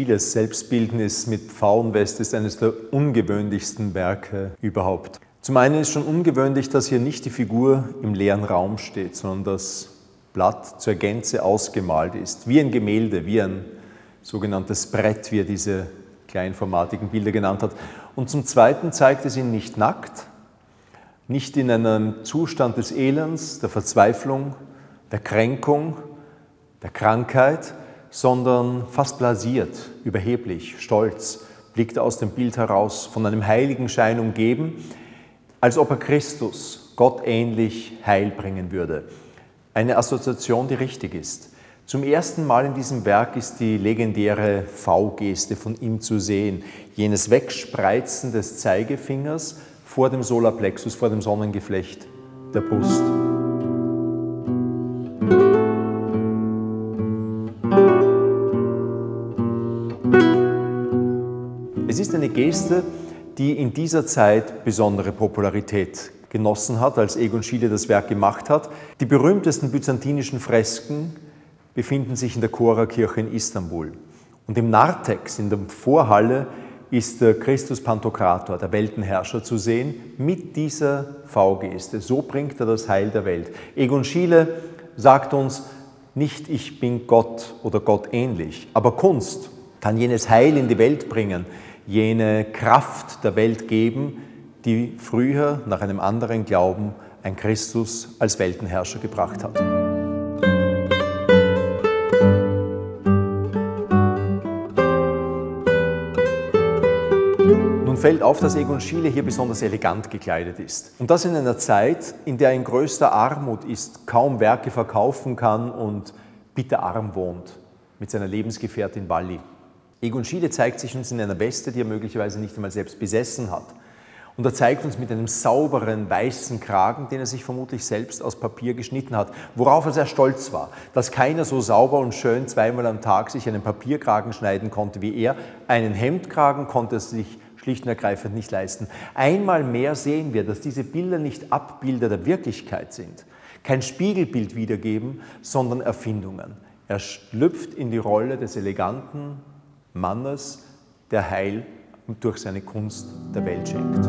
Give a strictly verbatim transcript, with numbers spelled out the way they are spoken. Schieles Selbstbildnis mit Pfauenweste ist eines der ungewöhnlichsten Werke überhaupt. Zum einen ist schon ungewöhnlich, dass hier nicht die Figur im leeren Raum steht, sondern das Blatt zur Gänze ausgemalt ist, wie ein Gemälde, wie ein sogenanntes Brett, wie er diese kleinformatigen Bilder genannt hat. Und zum Zweiten zeigt es ihn nicht nackt, nicht in einem Zustand des Elends, der Verzweiflung, der Kränkung, der Krankheit, sondern fast blasiert, überheblich, stolz, blickt er aus dem Bild heraus, von einem heiligen Schein umgeben, als ob er Christus, Gott ähnlich, Heil bringen würde. Eine Assoziation, die richtig ist. Zum ersten Mal in diesem Werk ist die legendäre V-Geste von ihm zu sehen, jenes Wegspreizen des Zeigefingers vor dem Solarplexus, vor dem Sonnengeflecht der Brust. Es ist eine Geste, die in dieser Zeit besondere Popularität genossen hat, als Egon Schiele das Werk gemacht hat. Die berühmtesten byzantinischen Fresken befinden sich in der Chorakirche in Istanbul. Und im Narthex, in der Vorhalle, ist der Christus Pantokrator, der Weltenherrscher, zu sehen mit dieser V-Geste. So bringt er das Heil der Welt. Egon Schiele sagt uns nicht, ich bin Gott oder Gott ähnlich, aber Kunst kann jenes Heil in die Welt bringen, jene Kraft der Welt geben, die früher nach einem anderen Glauben ein Christus als Weltenherrscher gebracht hat. Nun fällt auf, dass Egon Schiele hier besonders elegant gekleidet ist. Und das in einer Zeit, in der er in größter Armut ist, kaum Werke verkaufen kann und bitterarm wohnt mit seiner Lebensgefährtin Walli. Egon Schiele zeigt sich uns in einer Weste, die er möglicherweise nicht einmal selbst besessen hat. Und er zeigt uns mit einem sauberen, weißen Kragen, den er sich vermutlich selbst aus Papier geschnitten hat, worauf er sehr stolz war, dass keiner so sauber und schön zweimal am Tag sich einen Papierkragen schneiden konnte wie er. Einen Hemdkragen konnte er sich schlicht und ergreifend nicht leisten. Einmal mehr sehen wir, dass diese Bilder nicht Abbilder der Wirklichkeit sind, kein Spiegelbild wiedergeben, sondern Erfindungen. Er schlüpft in die Rolle des eleganten Mannes, der Heil und durch seine Kunst der Welt schenkt.